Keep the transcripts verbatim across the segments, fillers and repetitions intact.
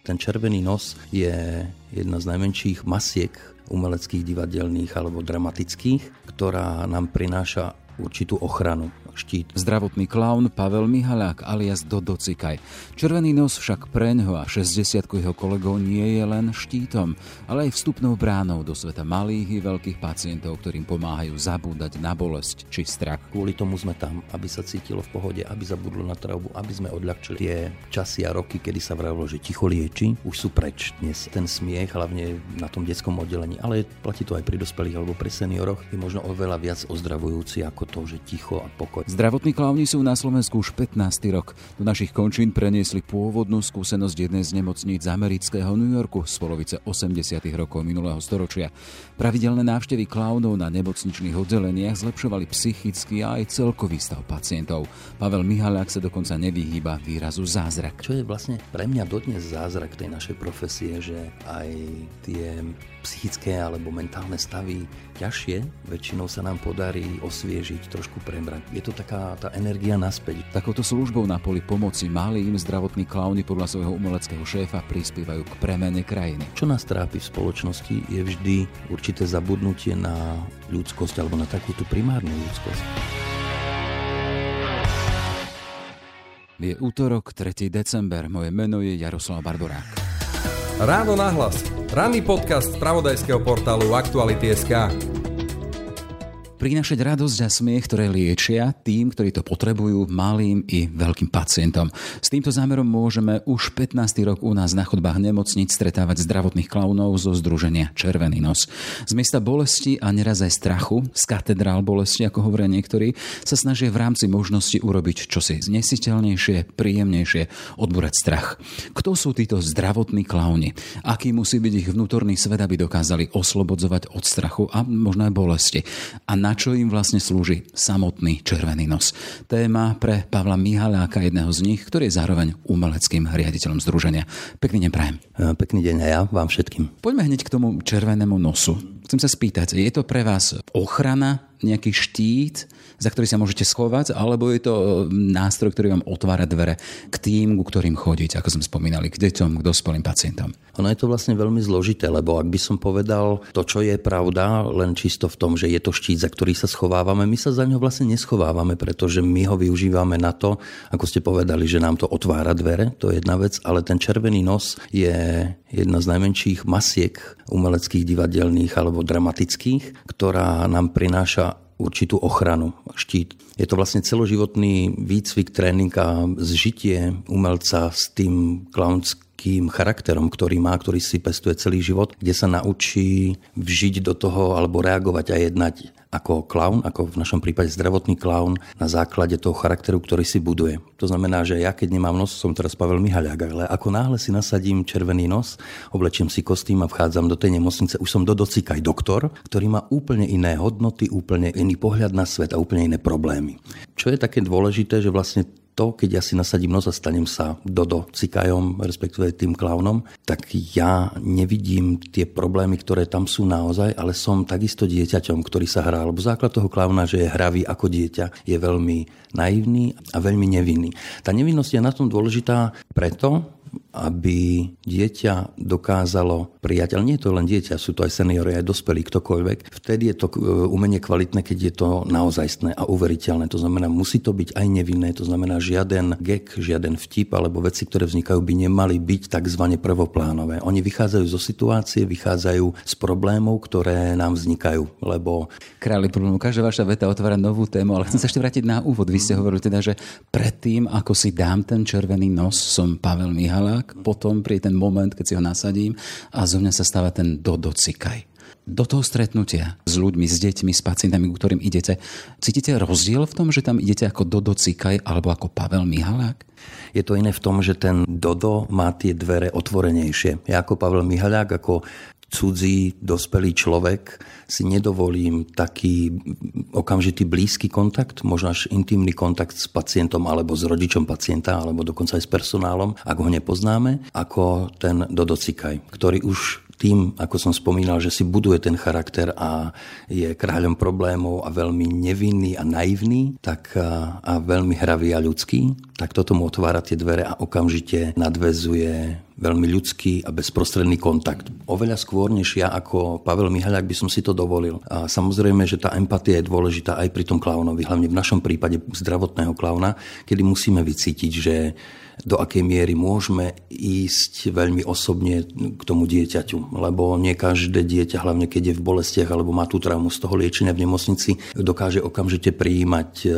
Ten Červený nos je jedna z najmenších masiek umeleckých, divadelných alebo dramatických, ktorá nám prináša určitú ochranu, štít. Zdravotný klaun Pavel Mihaľák alias Dodo Cikaj. Červený nos však preňho a šesťdesiatku jeho kolegov nie je len štítom, ale aj vstupnou bránou do sveta malých i veľkých pacientov, ktorým pomáhajú zabúdať na bolesť či strach. Kvôli tomu sme tam, aby sa cítilo v pohode, aby zabudlo na traumu, aby sme odľahčili tie časy a roky, kedy sa vravilo, že ticho lieči, už sú preč dnes. Ten smiech, hlavne na tom detskom oddelení, ale platí to aj pri dospelých alebo pri senioroch, je možno oveľa viac ozdravujúci ako to, že ticho a pokoj. Zdravotní klauni sú na Slovensku už pätnásty rok. Do našich končín preniesli pôvodnú skúsenosť jednej z nemocníc amerického New Yorku z polovice osemdesiatych rokov minulého storočia. Pravidelné návštevy klaunov na nemocničných oddeleniach zlepšovali psychický a aj celkový stav pacientov. Pavel Mihaľák sa dokonca nevyhýba výrazu zázrak. Čo je vlastne pre mňa dodnes zázrak tej našej profesie, že aj tie psychické alebo mentálne stavy ťažšie väčšinou sa nám podarí osviežiť, trošku prebrať. Je to taká tá energia naspäť. Takouto službou na poli pomoci malým zdravotní klauni podľa svojho umeleckého šéfa prispievajú k premene krajiny. Čo nás trápi v spoločnosti, je vždy určité zabudnutie na ľudskosť alebo na takúto primárnu ľudskosť. Je útorok, tretieho december. Moje meno je Jaroslav Barborák. Ráno nahlas. Ranný podcast z pravodajského portálu Aktuality.sk. Prinášať radosť a smiech, ktoré liečia tým, ktorí to potrebujú, malým i veľkým pacientom. S týmto zámerom môžeme už pätnásty rok u nás na chodbách nemocníc stretávať zdravotných klaunov zo Združenia Červený nos. Z miesta bolesti a neraz aj strachu, z katedrál bolesti, ako hovoria niektorí, sa snažia v rámci možnosti urobiť čosi znesiteľnejšie, príjemnejšie, odbúrať strach. Kto sú títo zdravotní klauni? Aký musí byť ich vnútorný svet, aby dokázali oslobodzovať od strachu a možno aj bolesti? A na Na čo im vlastne slúži samotný Červený nos? Téma pre Pavla Mihaľáka, jedného z nich, ktorý je zároveň umeleckým riaditeľom združenia. Pekný deň prajem. Pekný deň aj ja vám všetkým. Poďme hneď k tomu Červenému nosu. Chcem sa spýtať, je to pre vás ochrana, nejaký štít, za ktorý sa môžete schovať, alebo je to nástroj, ktorý vám otvára dvere k tým, ku ktorým chodíte, ako sme spomínali, k deťom, k dospelým pacientom? Ono je to vlastne veľmi zložité, lebo ak by som povedal to, čo je pravda, len čisto v tom, že je to štít, za ktorý sa schovávame, my sa za ňo vlastne neschovávame, pretože my ho využívame na to, ako ste povedali, že nám to otvára dvere, to je jedna vec, ale ten Červený nos je jedna z najmenších masiek umeleckých, divadelných alebo dramatických, ktorá nám prináša určitú ochranu, štít. Je to vlastne celoživotný výcvik, tréning a zžitie umelca s tým klaunským charakterom, ktorý má, ktorý si pestuje celý život, kde sa naučí vžiť do toho alebo reagovať a jednať ako klaun, ako v našom prípade zdravotný klaun, na základe toho charakteru, ktorý si buduje. To znamená, že ja keď nemám nos, som teraz Pavel Mihaľák, ale ako náhle si nasadím Červený nos, oblečím si kostým a vchádzam do tej nemocnice, už som Dodo Cikaj, doktor, ktorý má úplne iné hodnoty, úplne iný pohľad na svet a úplne iné problémy. Čo je také dôležité, že vlastne to, keď ja si nasadím nos a stanem sa Dodo Cikajom, respektíve tým klaunom, tak ja nevidím tie problémy, ktoré tam sú naozaj, ale som takisto dieťaťom, ktorý sa hrá. Lebo základ toho klauna, že je hravý ako dieťa, je veľmi naivný a veľmi nevinný. Tá nevinnosť je na tom dôležitá preto, aby dieťa dokázalo prijať, ale nie je to len dieťa, sú to aj seniori, aj dospelí, ktokoľvek. Vtedy je to umenie kvalitné, keď je to naozajstné a uveriteľné. To znamená, musí to byť aj nevinné, to znamená, žiaden gek, žiaden vtip alebo veci, ktoré vznikajú, by nemali byť takzvané prvoplánové. Oni vychádzajú zo situácie, vychádzajú z problémov, ktoré nám vznikajú, lebo králi problémov. Každá vaša veta otvára novú tému, ale chcem sa ešte vrátiť na úvod. Vy ste hovorili teda, že predtým, ako si dám ten Červený nos, som Pavel Mihaľák. Potom príde ten moment, keď si ho nasadím a zo mňa sa stáva ten Dodo Cikaj. Do toho stretnutia s ľuďmi, s deťmi, s pacientami, ku ktorým idete, cítite rozdiel v tom, že tam idete ako Dodo Cikaj alebo ako Pavel Mihaľák? Je to iné v tom, že ten Dodo má tie dvere otvorenejšie. Ja ako Pavel Mihaľák, ako cudzí, dospelý človek si nedovolím taký okamžitý blízky kontakt, možno až intimný kontakt s pacientom alebo s rodičom pacienta, alebo dokonca aj s personálom, ak ho nepoznáme, ako ten Dodo Cikaj, ktorý už tým, ako som spomínal, že si buduje ten charakter a je kráľom problémov a veľmi nevinný a naivný, tak a veľmi hravý a ľudský, tak toto mu otvára tie dvere a okamžite nadväzuje veľmi ľudský a bezprostredný kontakt. Oveľa skôr než ja ako Pavel Mihaľák by som si to dovolil. A samozrejme, že tá empatia je dôležitá aj pri tom klaunovi, hlavne v našom prípade zdravotného klauna, kedy musíme vycítiť, že do akej miery môžeme ísť veľmi osobne k tomu dieťaťu. Lebo nie každé dieťa, hlavne keď je v bolestiach alebo má tú traumu z toho liečenia v nemocnici, dokáže okamžite prijímať e,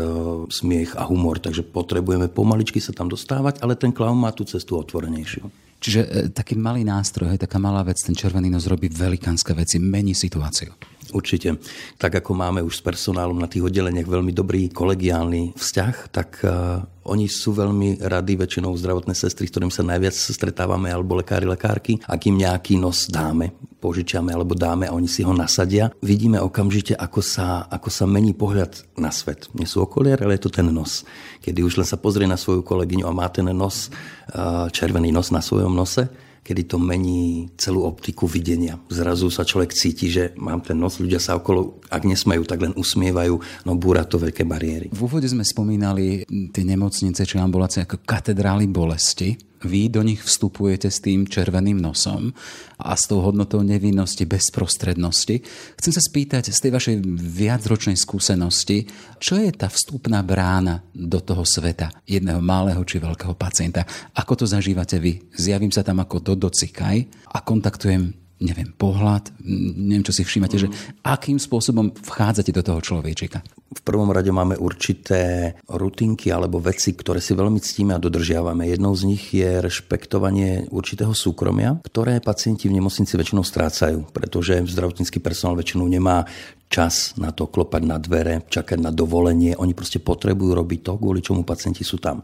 smiech a humor. Takže potrebujeme pomaličky sa tam dostávať, ale ten klaun má tú cestu otvorenejšiu. Čiže e, taký malý nástroj, hej, taká malá vec, ten červený nos robí velikánske veci, mení situáciu. Určite. Tak ako máme už s personálom na tých oddeleniach veľmi dobrý kolegiálny vzťah, tak uh, oni sú veľmi radi, väčšinou zdravotné sestry, s ktorým sa najviac stretávame, alebo lekári, lekárky, akým nejaký nos dáme, požičiame alebo dáme a oni si ho nasadia. Vidíme okamžite, ako sa, ako sa mení pohľad na svet. Nie sú okuliare, ale je to ten nos. Kedy už len sa pozrie na svoju kolegyňu a má ten nos, uh, červený nos na svojom nose, kedy to mení celú optiku videnia. Zrazu sa človek cíti, že mám ten nos, ľudia sa okolo, ak nesmejú, tak len usmievajú, no búra to veľké bariéry. V úvode sme spomínali tie nemocnice či ambulácie ako katedrály bolesti. Vy do nich vstupujete s tým červeným nosom a s tou hodnotou nevinnosti, bezprostrednosti. Chcem sa spýtať z tej vašej viacročnej skúsenosti, čo je tá vstupná brána do toho sveta jedného malého či veľkého pacienta? Ako to zažívate vy? Zjavím sa tam ako Dodo Cikaj a kontaktujem, neviem, pohľad, neviem, čo si všímate, mm. že akým spôsobom vchádzate do toho človečika? V prvom rade máme určité rutinky alebo veci, ktoré si veľmi ctíme a dodržiavame. Jednou z nich je rešpektovanie určitého súkromia, ktoré pacienti v nemocnici väčšinou strácajú, pretože zdravotnícky personál väčšinou nemá čas na to klopať na dvere, čakať na dovolenie. Oni proste potrebujú robiť to, kvôli čomu pacienti sú tam.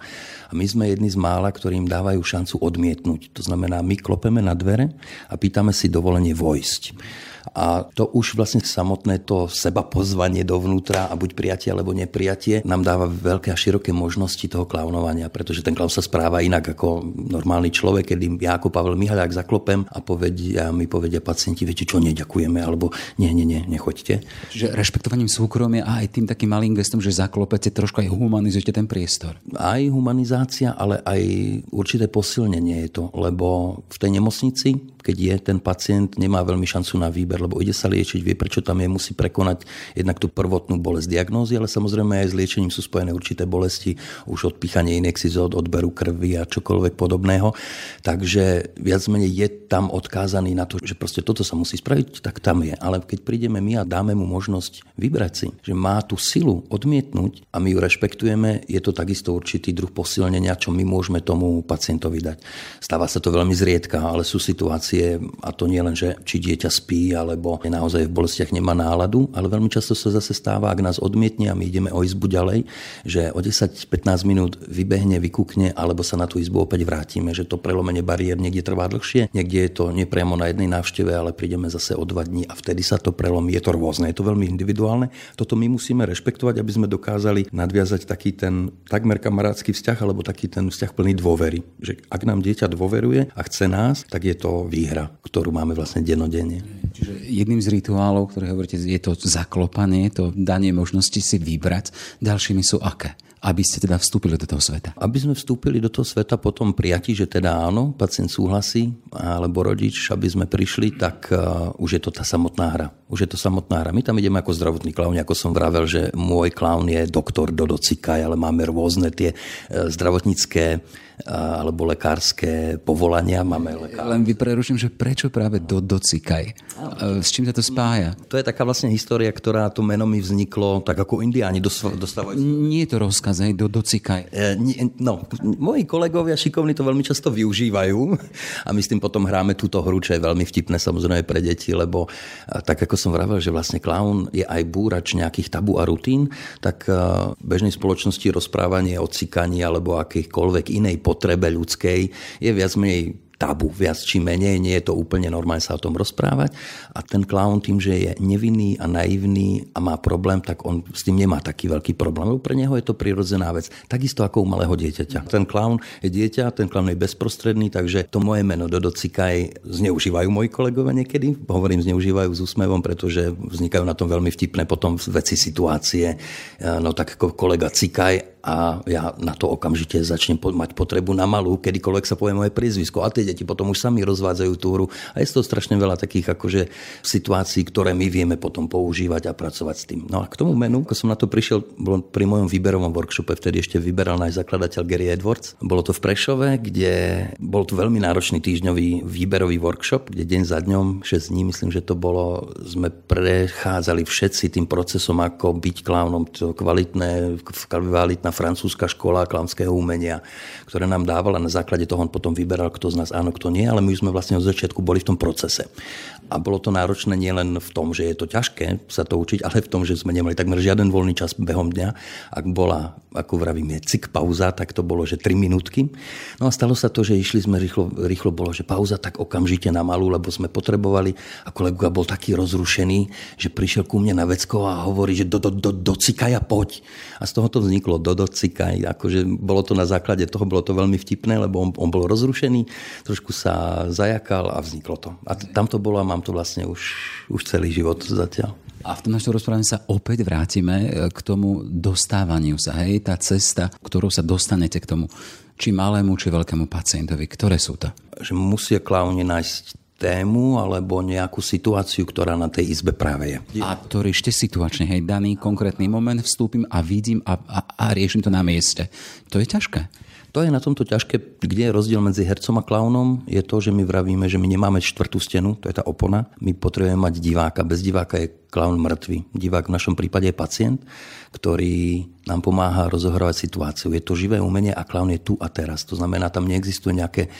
A my sme jedni z mála, ktorým dávajú šancu odmietnúť. To znamená, my klopeme na dvere a pýtame si dovolenie vojsť. A to už vlastne samotné to seba pozvanie dovnútra a buď prijatie alebo neprijatie nám dáva veľké a široké možnosti toho klaunovania, pretože ten klaun sa správa inak ako normálny človek, kedy ja ako Pavel Mihaľák zaklopem a povedia, mi povedia pacienti, viete čo, neďakujeme, alebo nie, nie, nie, nechoďte. Čiže rešpektovaním súkromia a aj tým takým malým gestom, že zaklopete, trošku aj humanizujete ten priestor. Aj humanizácia, ale aj určité posilnenie je to, lebo v tej nemocnici, keď je ten pacient, nemá veľmi šancu na výber, lebo ide sa liečiť, vie prečo tam je, musí prekonať jednak tú prvotnú bolesť diagnózy, ale samozrejme aj s liečením sú spojené určité bolesti, už odpíchanie inexizód, odberu krvi a čokoľvek podobného. Takže viac menej je tam odkázaný na to, že proste toto sa musí spraviť, tak tam je. Ale keď prídeme my a dáme mu možnosť vybrať si, že má tú silu odmietnúť a my ju rešpektujeme, je to takisto určitý druh posilnenia, čo my môžeme tomu pacientovi dať. Stáva sa to veľmi zriedka, ale sú situácie, a to nie len, že či dieťa spí, alebo naozaj v bolestiach nemá náladu, ale veľmi často sa zase stáva, ak nás odmietne a my ideme o izbu ďalej, že o desať až pätnásť minút vybehne, vykúkne, alebo sa na tú izbu opäť vrátime, že to prelomenie bariér niekde trvá dlhšie, niekde je to nepriamo na jednej návšteve, ale prídeme zase o dva dní a vtedy sa to prelomí. Je to rôzne, je to veľmi individuálne. Toto my musíme rešpektovať, aby sme dokázali nadviazať taký ten takmer kamarátsky vzťah alebo taký ten vzťah plný dôvery, že ak nám dieťa dôveruje a chce nás, tak je to výhra, ktorú máme vlastne dennodenne. Jedným z rituálov, ktoré hovoríte, je to zaklopanie, to danie možnosti si vybrať. Ďalšími sú aké? Aby ste teda vstúpili do toho sveta. Aby sme vstúpili do toho sveta potom prijatí, že teda áno, pacient súhlasí, alebo rodič, aby sme prišli, tak uh, už je to tá samotná hra. Už je to samotná hra. My tam ideme ako zdravotný klaun, ako som vravel, že môj klaun je doktor Dodo Cikaj, ale máme rôzne tie uh, zdravotnícke uh, alebo lekárske povolania. Máme lekár. Len vypreruším, že prečo práve Dodo Cikaj? Uh, s čím sa to spája? To je taká vlastne história, ktorá to meno mi vzniklo tak ako indiáni dostávajú. Nie je to rozkaz. Dodo Cikaj. No, moji kolegovia šikovní to veľmi často využívajú a my s tým potom hráme túto hru, čo je veľmi vtipné samozrejme pre deti, lebo tak ako som vravel, že vlastne klaun je aj búrač nejakých tabu a rutín, tak v bežnej spoločnosti rozprávanie o cikaní alebo akýchkoľvek inej potrebe ľudskej je viac menej tabu, viac či menej, nie je to úplne normálne sa o tom rozprávať a ten klaun tým, že je nevinný a naivný a má problém, tak on s tým nemá taký veľký problém, lebo pre neho je to prirodzená vec, takisto ako u malého dieťaťa. Ten klaun je dieťa, ten klaun je bezprostredný, takže to moje meno Dodo Cikaj zneužívajú moji kolegovia niekedy, hovorím zneužívajú s úsmevom, pretože vznikajú na tom veľmi vtipné potom veci situácie, no tak kolega Cikaj, a ja na to okamžite začnem mať potrebu na malú, kedykoľvek sa povie moje priezvisko. A tie deti potom už sami rozvádzajú tú hru. A je to strašne veľa takých akože situácií, ktoré my vieme potom používať a pracovať s tým. No a k tomu menu, ako som na to prišiel, bol pri mojom výberovom workshope, vtedy ešte vyberal náš zakladateľ Gary Edwards. Bolo to v Prešove, kde bol to veľmi náročný týždňový výberový workshop, kde deň za dňom, šesť dní, myslím, že to bolo, sme prechádzali všetci tým procesom, ako byť klaunom, to kvalitné, kvalitná francúzska škola klaunského umenia, ktoré nám dávala, na základe toho on potom vyberal, kto z nás áno, kto nie, ale my už sme vlastne od začiatku boli v tom procese. A bolo to náročné nielen v tom, že je to ťažké sa to učiť, ale v tom, že sme nemali takmer žiaden voľný čas behom dňa. Ak bola, ako vravím, je cik pauza, tak to bolo, že tri minútky. No a stalo sa to, že išli sme rýchlo, rýchlo bolo, že pauza, tak okamžite na malú, lebo sme potrebovali, a kolega bol taký rozrušený, že prišiel ku mne na vecko a hovorí, že do, do, do, do Cikaja poď. A z toho to vzniklo Dodo Cikaj. Akože bolo to na základe toho, bolo to veľmi vtipné, lebo on, on bol rozrušený, trošku sa zajakal a vzniklo to. A t- tam to bolo a mám to vlastne už, už celý život zatiaľ. A v tom našom rozprávaní sa opäť vrátime k tomu dostávaniu sa. Hej, tá cesta, ktorou sa dostanete k tomu, či malému, či veľkému pacientovi. Ktoré sú to? Že musia klauni nájsť tému alebo nejakú situáciu, ktorá na tej izbe práve je. A to riešte situačne, hej, daný konkrétny moment, vstúpim a vidím a, a, a riešim to na mieste. To je ťažké. To je na tomto ťažké, kde je rozdiel medzi hercom a klaunom, je to, že my vravíme, že my nemáme štvrtú stenu, to je tá opona, my potrebujeme mať diváka, bez diváka je klaun mŕtvy. Divák v našom prípade je pacient, ktorý nám pomáha rozohrávať situáciu. Je to živé umenie a klaun je tu a teraz. To znamená, tam neexistuje nejaké,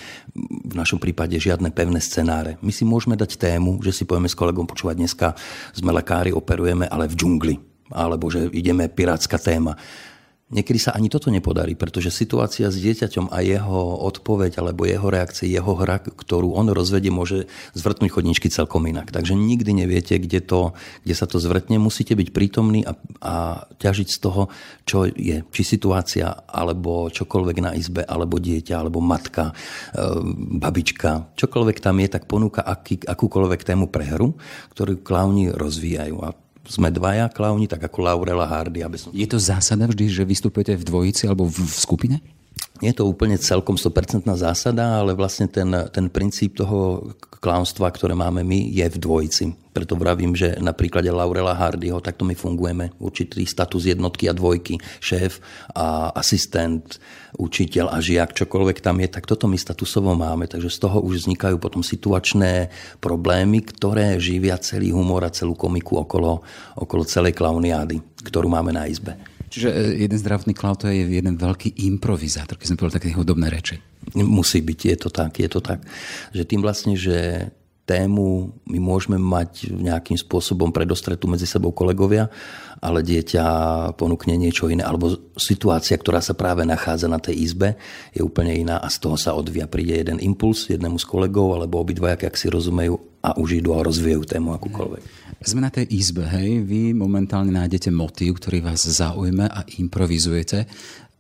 v našom prípade žiadne pevné scenáre. My si môžeme dať tému, že si povieme s kolegom, počúvať dneska sme lekári, operujeme, ale v džungli, alebo že ideme pirátska téma. Niekedy sa ani toto nepodarí, pretože situácia s dieťaťom a jeho odpoveď alebo jeho reakcia, jeho hra, ktorú on rozvedie, môže zvrtnúť chodničky celkom inak. Takže nikdy neviete, kde, to, kde sa to zvrtne. Musíte byť prítomní a, a ťažiť z toho, čo je. Či situácia, alebo čokoľvek na izbe, alebo dieťa, alebo matka, e, babička. Čokoľvek tam je, tak ponúka aký, akúkoľvek tému pre hru, ktorú klauni rozvíjajú. A sme dvaja klauni, tak ako Laurel a Hardy. Aby som... Je to zásada vždy, že vystupujete v dvojici alebo v skupine? Nie je to úplne celkom sto percent zásada, ale vlastne ten, ten princíp toho klaunstva, ktoré máme my, je v dvojici. Preto vravím, že na príklade Laurela Hardyho takto my fungujeme. Určitý status jednotky a dvojky, šéf a asistent, učiteľ a žiak, čokoľvek tam je, tak toto my statusovo máme. Takže z toho už vznikajú potom situačné problémy, ktoré živia celý humor a celú komiku okolo, okolo celej klauniády, ktorú máme na izbe. Čiže jeden zdravotný klaun to je jeden veľký improvizátor, keď sme povedali také hudobné reči. Musí byť, je to tak, je to tak. Že tým vlastne, že tému my môžeme mať nejakým spôsobom predostretú medzi sebou kolegovia, ale dieťa ponúkne niečo iné. Alebo situácia, ktorá sa práve nachádza na tej izbe, je úplne iná a z toho sa odvíja. Príde jeden impuls jednému z kolegov, alebo obidvaja, ak si rozumejú, a už idú a rozvíjajú tému akúkoľvek. Sme na tej izbe, hej. Vy momentálne nájdete motív, ktorý vás zaujme a improvizujete.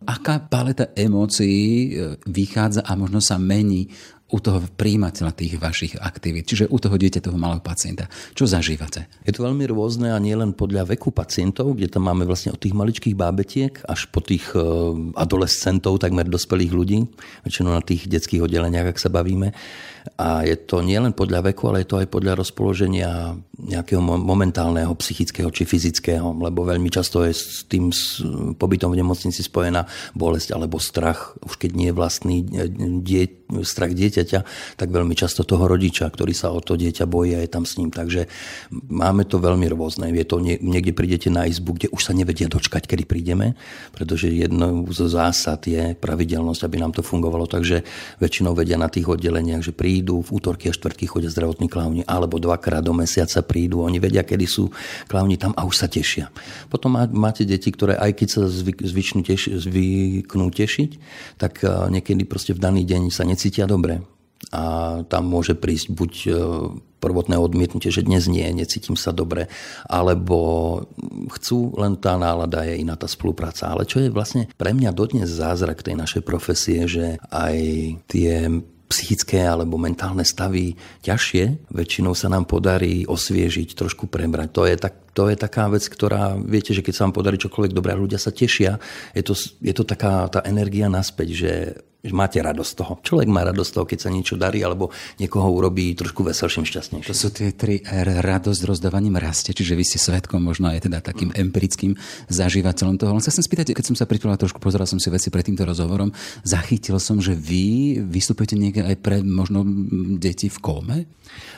Aká paleta emócií vychádza a možno sa mení u toho prijímateľa tých vašich aktivít, čiže u toho dieťa, toho malého pacienta. Čo zažívate? Je to veľmi rôzne a nie len podľa veku pacientov, kde tam máme vlastne od tých maličkých bábetiek až po tých adolescentov, takmer dospelých ľudí, väčšinou na tých detských oddeleniach, ak sa bavíme. A je to nie len podľa veku, ale je to aj podľa rozpoloženia nejakého momentálneho, psychického či fyzického, lebo veľmi často je s tým pobytom v nemocnici spojená bolesť alebo strach, už keď nie je vlastný dieť, strach dieťa, tak veľmi často toho rodiča, ktorý sa o to dieťa bojí a je tam s ním. Takže máme to veľmi rôzne. Je to, niekde prídete na izbu, kde už sa nevedia dočkať, kedy prídeme, pretože jednou zo zásad je pravidelnosť, aby nám to fungovalo. Takže väčšinou vedia na tých oddeleniach, že prídu v útorky a štvrtky chodia zdravotní klauni, alebo dvakrát do mesiaca prídu. Oni vedia, kedy sú klauni tam a už sa tešia. Potom máte deti, ktoré aj keď sa zvyknú teši, zvyknú tešiť, tak niekedy proste v daný deň sa necítia dobre. A tam môže prísť buď prvotné odmietnutie, že dnes nie, necítim sa dobre, alebo chcú, len tá nálada je iná, tá spolupráca. Ale čo je vlastne pre mňa dodnes zázrak tej našej profesie, že aj tie psychické alebo mentálne stavy ťažšie, väčšinou sa nám podarí osviežiť, trošku prebrať. To je, tak, to je taká vec, ktorá, viete, že keď sa vám podarí čokoľvek dobré, ľudia sa tešia, je to, je to taká tá energia naspäť, že máte radosť toho. Človek má radosť toho, keď sa niečo darí, alebo niekoho urobí trošku veselším, šťastnejším. To sú tie tri R, radosť rozdávaním rastie, čiže vy ste svedkom, možno aj teda takým empirickým zažívateľom toho. Len sa chcem spýtať, keď som sa pripravila trošku, pozeral som si veci pred týmto rozhovorom, zachytil som, že vy vystupujete niekde aj pre možno deti v kóme?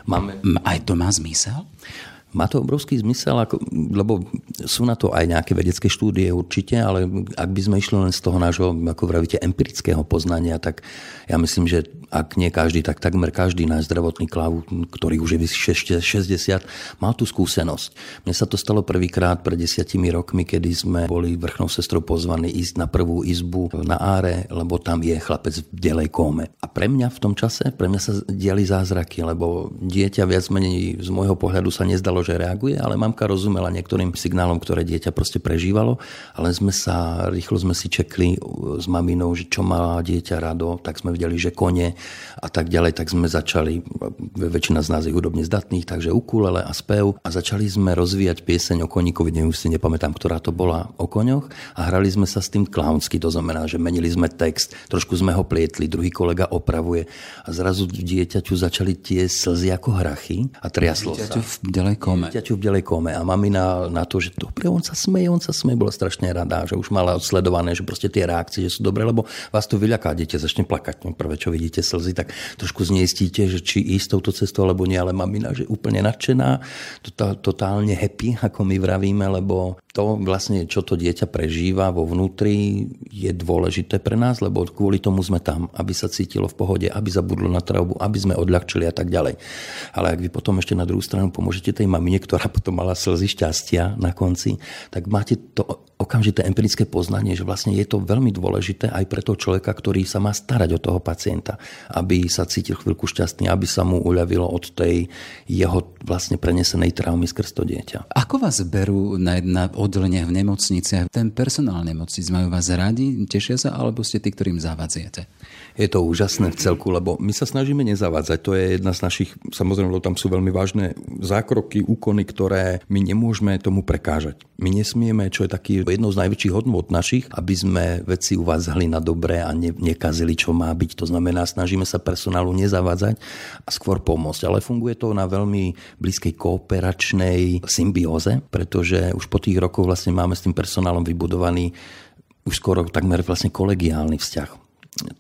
Máme... Aj to má zmysel? Má to obrovský zmysel, lebo sú na to aj nejaké vedecké štúdie určite, ale ak by sme išli len z toho nášho, ako vravíte, empirického poznania, tak ja myslím, že ak nie každý, tak takmer každý náš zdravotný klav, ktorý už je vyše šesťdesiat, mal tú skúsenosť. Mne sa to stalo prvýkrát pred desiatimi rokmi, kedy sme boli vrchnou sestrou pozvaní ísť na prvú izbu na Áre, lebo tam je chlapec v bielej kóme. A pre mňa v tom čase, pre mňa sa diali zázraky, lebo dieťa viac menej z môjho pohľadu sa nezdalo, že reaguje, ale mamka rozumela niektorým signálom, ktoré dieťa proste prežívalo, ale sme sa, rýchlo sme si čekli s maminou, že čo má dieťa rado, tak sme videli, že kone a tak ďalej, tak sme začali, väčšina z nás je hudobne zdatných, takže ukulele a spev a začali sme rozvíjať pieseň o koníkovi, neviem, už si nepamätám, ktorá to bola, o koňoch a hrali sme sa s tým klaunsky, to znamená, že menili sme text, trošku sme ho plietli, druhý kolega opravuje a zrazu dieťaťu začali tie slzy ako hrachy a triaslo sa. Dieťaťu v bielej kóme. A mamina na to, že dobre, on sa smeje, on sa smeje, bola strašne rada, že už mala odsledované, že proste tie reakcie že sú dobré, lebo vás to vyľaká, dieťa začne plakať. No, prvé, čo vidíte slzy, tak trošku zneistíte, že či ísť touto cestou, alebo nie, ale mamina, že úplne nadšená, totálne happy, ako my vravíme, lebo to vlastne, čo to dieťa prežíva vo vnútri, je dôležité pre nás, lebo kvôli tomu sme tam, aby sa cítilo v pohode, aby zabudlo na traumu, aby sme odľahčili a tak ďalej. Ale ak vy potom ešte na druhú stranu pomôžete tej mamine, ktorá potom mala slzy šťastia na konci, tak máte to okamžité empirické poznanie, že vlastne je to veľmi dôležité aj pre toho človeka, ktorý sa má starať o toho pacienta, aby sa cítil chvíľku šťastný, aby sa mu uľavilo od tej jeho vlastne prenesenej traumy skrz to dieťa. Ako vás berú na, na oddeleniach v nemocniciach? Ten personál nemocnic majú vás radi, tešia sa, alebo ste tí, ktorým zavádzate? Je to úžasné v celku, lebo my sa snažíme nezavádzať. To je jedna z našich, samozrejme, tam sú veľmi vážne zákroky, úkony, ktoré my nemôžeme tomu prekážať. My nesmieme, čo je taký jednou z najväčších hodnôt našich, aby sme veci uvádzali na dobré a ne, nekazili, čo má byť. To znamená, snažíme sa personálu nezavádzať a skôr pomôcť. Ale funguje to na veľmi blízkej kooperačnej symbióze, pretože už po tých rokoch vlastne máme s tým personálom vybudovaný už skoro takmer vlastne kolegiálny vzťah.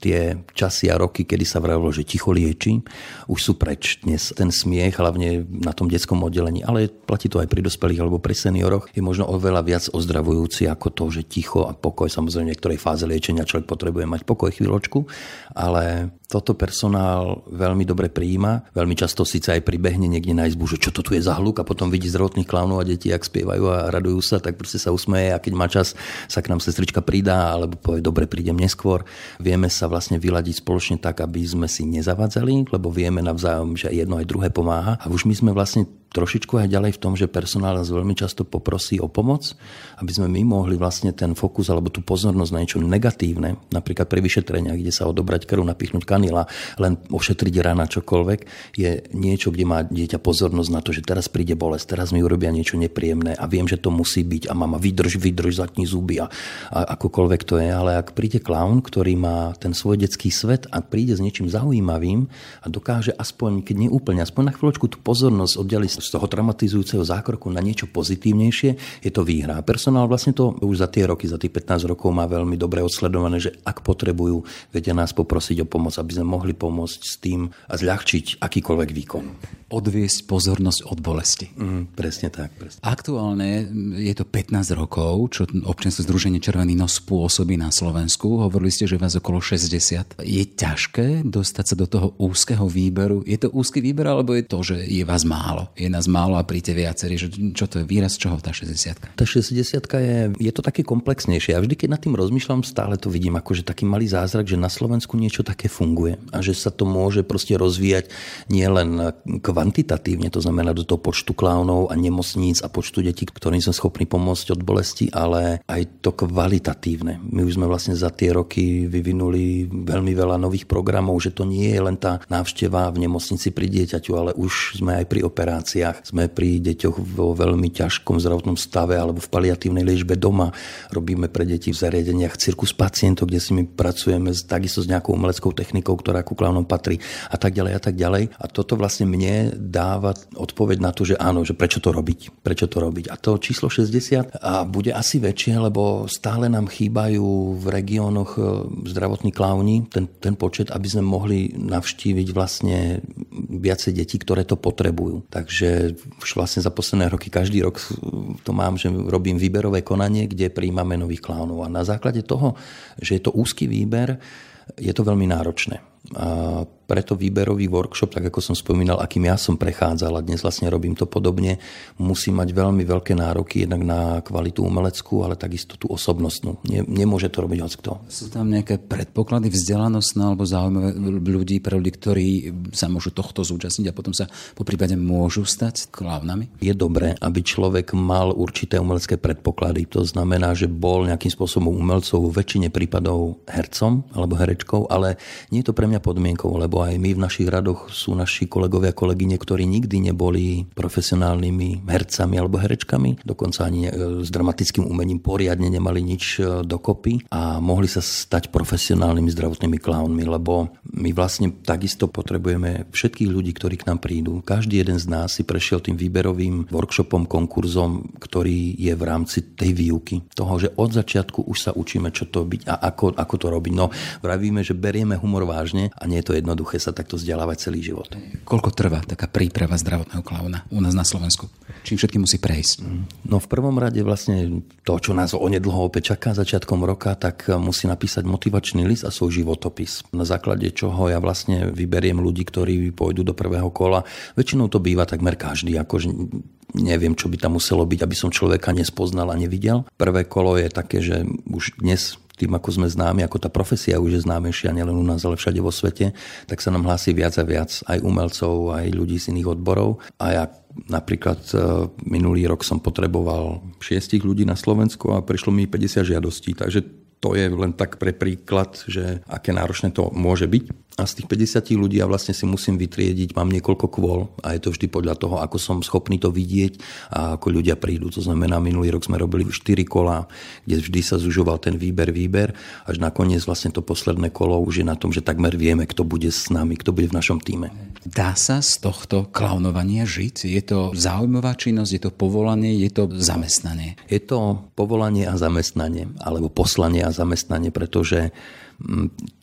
Tie časy a roky, kedy sa vravilo, že ticho lieči, už sú preč dnes. Ten smiech, hlavne na tom detskom oddelení, ale platí to aj pri dospelých alebo pri senioroch, je možno oveľa viac ozdravujúci ako to, že ticho a pokoj. Samozrejme, v niektorej fáze liečenia človek potrebuje mať pokoj chvíľočku, ale toto personál veľmi dobre prijíma. Veľmi často síce aj pribehne niekde na izbu, že čo to tu je za hluk a potom vidí zdravotných klaunov a deti, ak spievajú a radujú sa, tak proste sa usmeje a keď má čas, sa k nám sestrička pridá alebo povie, dobre, prídem neskôr. Viem sa vlastne vyladiť spoločne tak, aby sme si nezavadzali, lebo vieme navzájom, že jedno aj druhé pomáha. A už my sme vlastne trošičku aj ďalej v tom, že personál nás veľmi často poprosí o pomoc, aby sme my mohli vlastne ten fokus alebo tú pozornosť na niečo negatívne, napríklad pri vyšetreniach, kde sa odobrať krv, napichnúť kanila, len ošetriť rana, čokoľvek, je niečo, kde má dieťa pozornosť na to, že teraz príde bolesť, teraz mi urobia niečo nepríjemné a viem, že to musí byť a mama vydrž, vydrž, zatni zuby a, a akokoľvek to je, ale ak príde klaun, ktorý má ten svoj detský svet a príde s niečím zaujímavým a dokáže aspoň, keď neúplne, aspoň na chvíľočku tú pozornosť oddialiť z toho traumatizujúceho zákroku na niečo pozitívnejšie, je to výhra. Personál vlastne to už za tie roky, za tých pätnásť rokov má veľmi dobre odsledované, že ak potrebujú, vedia nás poprosiť o pomoc, aby sme mohli pomôcť s tým a zľahčiť akýkoľvek výkon. Odviesť pozornosť od bolesti. Mm, presne tak. Presne. Aktuálne je to pätnásť rokov, čo občianske združenie Červený nos pôsobí na Slovensku. Hovorili ste, že vás okolo šesťdesiat. Je ťažké dostať sa do toho úzkeho výberu? Je to úzky výber, alebo je to, že je vás málo? Je nás málo a príďte viacerí. Čo to je výraz čoho tá šesťdesiatka? Tá šesťdesiatka je, je to také komplexnejšie. Ja vždy, keď nad tým rozmýšľam, stále to vidím ako že taký malý zázrak, že na Slovensku niečo také funguje a že sa to môže proste rozvíjať nielen kvalitativne, kvantitatívne, to znamená do toho počtu klaunov a nemocníc a počtu detí, ktorým sme schopní pomôcť od bolesti, ale aj to kvalitatívne. My už sme vlastne za tie roky vyvinuli veľmi veľa nových programov, že to nie je len tá návšteva v nemocnici pri dieťaťu, ale už sme aj pri operáciách, sme pri deťoch vo veľmi ťažkom zdravotnom stave alebo v paliatívnej liečbe doma. Robíme pre deti v zariadeniach cirkus pacientov, kde si my pracujeme takisto s nejakou umeleckou technikou, ktorá ku klaunom patrí a tak ďalej a tak ďalej. A toto vlastne mne dáva odpoveď na to, že áno, že prečo to robiť, prečo to robiť. A to číslo šesťdesiat a bude asi väčšie, lebo stále nám chýbajú v regiónoch zdravotní klauni, ten, ten počet, aby sme mohli navštíviť vlastne viacej detí, ktoré to potrebujú. Takže už vlastne za posledné roky, každý rok to mám, že robím výberové konanie, kde prijímame nových klaunov. A na základe toho, že je to úzky výber, je to veľmi náročné. A preto výberový workshop, tak ako som spomínal, akým ja som prechádzal a dnes vlastne robím to podobne, musí mať veľmi veľké nároky jednak na kvalitu umeleckú, ale takisto tú osobnostnú. Nemôže to robiť hocikto. Sú tam nejaké predpoklady vzdelanostné alebo záujmové ľudí, pre ľudí, ktorí sa môžu tohto zúčastniť a potom sa poprípade môžu stať klaunami? Je dobré, aby človek mal určité umelecké predpoklady. To znamená, že bol nejakým spôsobom umelcov v väčšine prípadov hercom alebo herečkou, ale nie je to pre mňa podmienkou, lebo aj my v našich radoch sú naši kolegovia a kolegyne, ktorí nikdy neboli profesionálnymi hercami alebo herečkami, dokonca ani s dramatickým umením poriadne nemali nič dokopy a mohli sa stať profesionálnymi zdravotnými klaunmi, lebo my vlastne takisto potrebujeme všetkých ľudí, ktorí k nám prídu. Každý jeden z nás si prešiel tým výberovým workshopom, konkurzom, ktorý je v rámci tej výuky. Toho, že od začiatku už sa učíme, čo to byť a ako, ako to robiť. No, vravíme, že berieme humor vážne a nie je to jednoduché sa takto vzdelávať celý život. Koľko trvá taká príprava zdravotného klauna u nás na Slovensku? Čím všetkým musí prejsť? No v prvom rade vlastne to, čo nás onedlho opäť čaká začiatkom roka, tak musí napísať motivačný list a svoj životopis. Na základe čoho ja vlastne vyberiem ľudí, ktorí pôjdu do prvého kola. Väčšinou to býva takmer každý, akože neviem, čo by tam muselo byť, aby som človeka nespoznal a nevidel. Prvé kolo je také, že už dnes tým, ako sme známi, ako tá profesia už je známejšia, nielen u nás, ale všade vo svete, tak sa nám hlási viac a viac aj umelcov, aj ľudí z iných odborov. A ja napríklad minulý rok som potreboval šiestich ľudí na Slovensku a prišlo mi päťdesiat žiadostí, takže to je len tak pre príklad, že aké náročné to môže byť. A z tých päťdesiat ľudí ja vlastne si musím vytriediť, mám niekoľko kvôl a je to vždy podľa toho, ako som schopný to vidieť a ako ľudia prídu. To znamená, minulý rok sme robili štyri kolá, kde vždy sa zužoval ten výber, výber, až nakoniec vlastne to posledné kolo už je na tom, že takmer vieme, kto bude s nami, kto bude v našom týme. Dá sa z tohto klaunovania žiť? Je to záujmová činnosť, je to povolanie, je to zamestnanie? Je to povolanie a zamestnanie, alebo poslanie a zamestnanie, pretože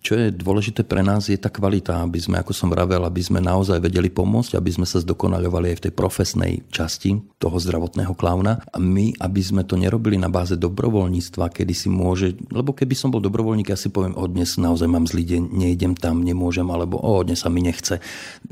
čo je dôležité pre nás, je tá kvalita, aby sme, ako som vravel, aby sme naozaj vedeli pomôcť, aby sme sa zdokonaľovali aj v tej profesnej časti toho zdravotného klauna. A my, aby sme to nerobili na báze dobrovoľníctva, kedy si môže, lebo keby som bol dobrovoľník, ja si poviem, o dnes naozaj mám zlý deň, nejdem tam, nemôžem, alebo o dnes sa mi nechce.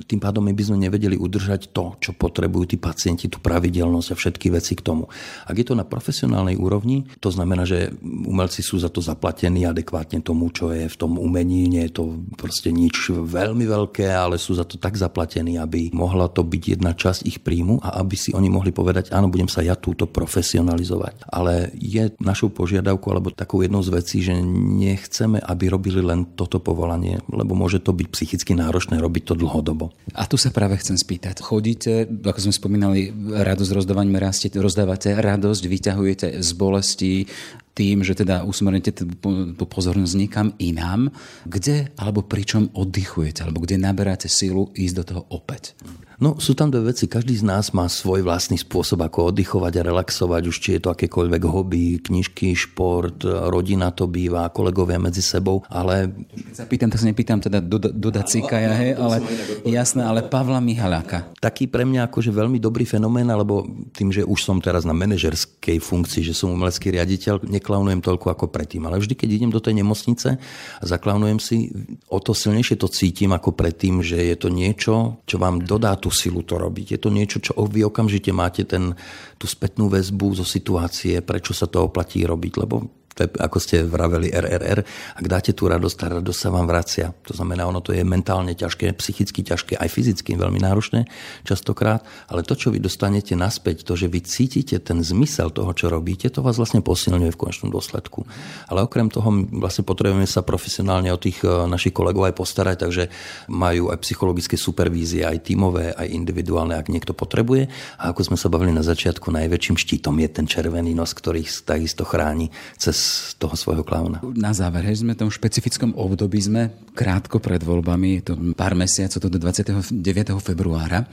Tým pádom my by sme nevedeli udržať to, čo potrebujú tí pacienti, tú pravidelnosť a všetky veci k tomu. Ak je to na profesionálnej úrovni, to znamená, že umelci sú za to zaplatení adekvátne tomu, čo je v tom umení, nie je to proste nič veľmi veľké, ale sú za to tak zaplatení, aby mohla to byť jedna časť ich príjmu a aby si oni mohli povedať, áno, budem sa ja túto profesionalizovať. Ale je našou požiadavkou, alebo takou jednou z vecí, že nechceme, aby robili len toto povolanie, lebo môže to byť psychicky náročné robiť to dlhodobo. A tu sa práve chcem spýtať. Chodíte, ako sme spomínali, radosť rozdávania rastie, rozdávate radosť, vyťahujete z bolesti, tým, že teda usmernete tú pozornosť niekam inám, kde alebo pričom oddychujete, alebo kde naberáte sílu ísť do toho opäť? No, sú tam dve veci. Každý z nás má svoj vlastný spôsob, ako oddychovať a relaxovať, už či je to akékoľvek hobby, knižky, šport, rodina to býva, kolegovia medzi sebou, ale... Keď sa pýtam, tak sa nepýtam teda Doda, Doda Cikaja, hej, ale jasné, ale Pavla Mihaľáka. Taký pre mňa akože veľmi dobrý fenomén, alebo tým, že už som teraz na manažerskej funkcii, že som umelecký riaditeľ, neklaunujem toľko ako predtým, ale vždy, keď idem do tej nemocnice a zaklaunujem si, o to silnejšie to cítim ako predtým, že je to niečo, čo vám dodá tú silu to robiť. Je to niečo, čo vy okamžite máte ten, tú spätnú väzbu zo situácie, prečo sa to oplatí robiť, lebo ako ste vraveli er er er, ak dáte tú radosť, tá radosť sa vám vracia. To znamená, ono to je mentálne ťažké, psychicky ťažké, aj fyzicky veľmi náročné častokrát, ale to, čo vy dostanete naspäť, to, že vy cítite ten zmysel toho, čo robíte, to vás vlastne posilňuje v konečnom dôsledku. Ale okrem toho vlastne potrebujeme sa profesionálne o tých našich kolegov aj postarať, takže majú aj psychologické supervízie, aj tímové, aj individuálne, ak niekto potrebuje. A ako sme sa bavili na začiatku, najväčším štítom je ten červený nos, ktorý takisto chráni cez toho svojho klauna. Na záver, hej, sme v tom špecifickom období, sme krátko pred voľbami, to pár mesiacov, to do dvadsiateho deviateho februára.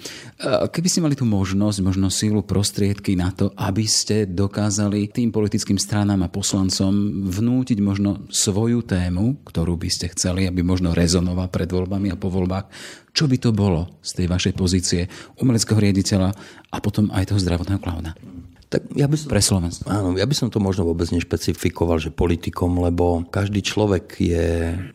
Keby ste mali tú možnosť, možno sílu, prostriedky na to, aby ste dokázali tým politickým stranám a poslancom vnútiť možno svoju tému, ktorú by ste chceli, aby možno rezonovala pred voľbami a po voľbách, čo by to bolo z tej vašej pozície umeleckého riaditeľa a potom aj toho zdravotného klauna? Tak ja by som, pre Slovensko. Áno, ja by som to možno vôbec nešpecifikoval, že politikom, lebo každý človek je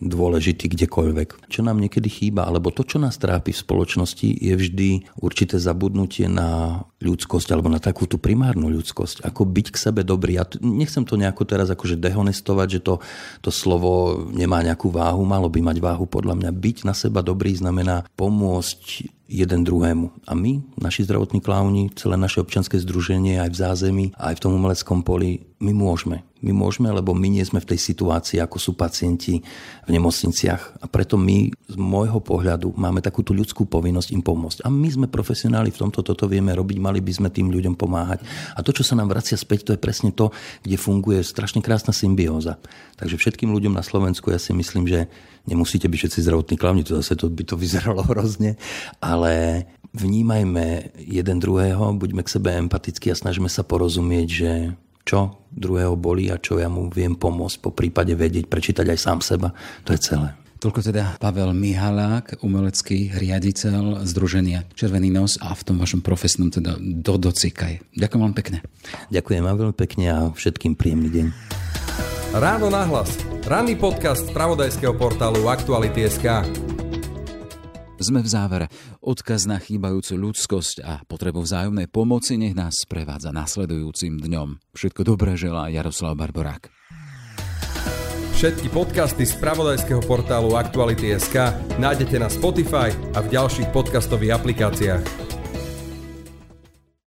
dôležitý kdekoľvek. Čo nám niekedy chýba, alebo to, čo nás trápi v spoločnosti, je vždy určité zabudnutie na ľudskosť, alebo na takú tú primárnu ľudskosť, ako byť k sebe dobrý. Ja nechcem to nejako teraz akože dehonestovať, že to, to slovo nemá nejakú váhu, malo by mať váhu podľa mňa. Byť na seba dobrý znamená pomôcť jeden druhému. A my, naši zdravotní klauni, celé naše občianske združenie aj v zázemí, aj v tom umeleckom poli, my môžeme. My môžeme, lebo my nie sme v tej situácii, ako sú pacienti v nemocniciach. A preto my, z môjho pohľadu, máme takúto ľudskú povinnosť im pomôcť. A my sme profesionáli v tomto, toto vieme robiť, mali by sme tým ľuďom pomáhať. A to, čo sa nám vracia späť, to je presne to, kde funguje strašne krásna symbióza. Takže všetkým ľuďom na Slovensku, ja si myslím, že nemusíte byť všetci zdravotní klauni, to zase to by to vyzeralo hrozne, ale vnímajme jeden druhého, buďme k sebe empatickí a snažme sa porozumieť, že čo druhého bolí a čo ja mu viem pomôcť, po prípade vedieť, prečítať aj sám seba. To je celé. Toľko teda Pavel Mihaľák, umelecký riaditeľ Združenia Červený nos a v tom vašom profesnom teda Dodo Cikaj. Ďakujem vám pekne. Ďakujem vám veľmi pekne a všetkým príjemný deň. Ráno nahlas. Ranný podcast z pravodajského portálu Aktuality.sk. Sme v závere. Odkaz na chýbajúcu ľudskosť a potrebu vzájomnej pomoci nech nás prevádza nasledujúcim dňom. Všetko dobré želá Jaroslav Barborák. Všetky podcasty z pravodajského portálu Aktuality.sk nájdete na Spotify a v ďalších podcastových aplikáciách.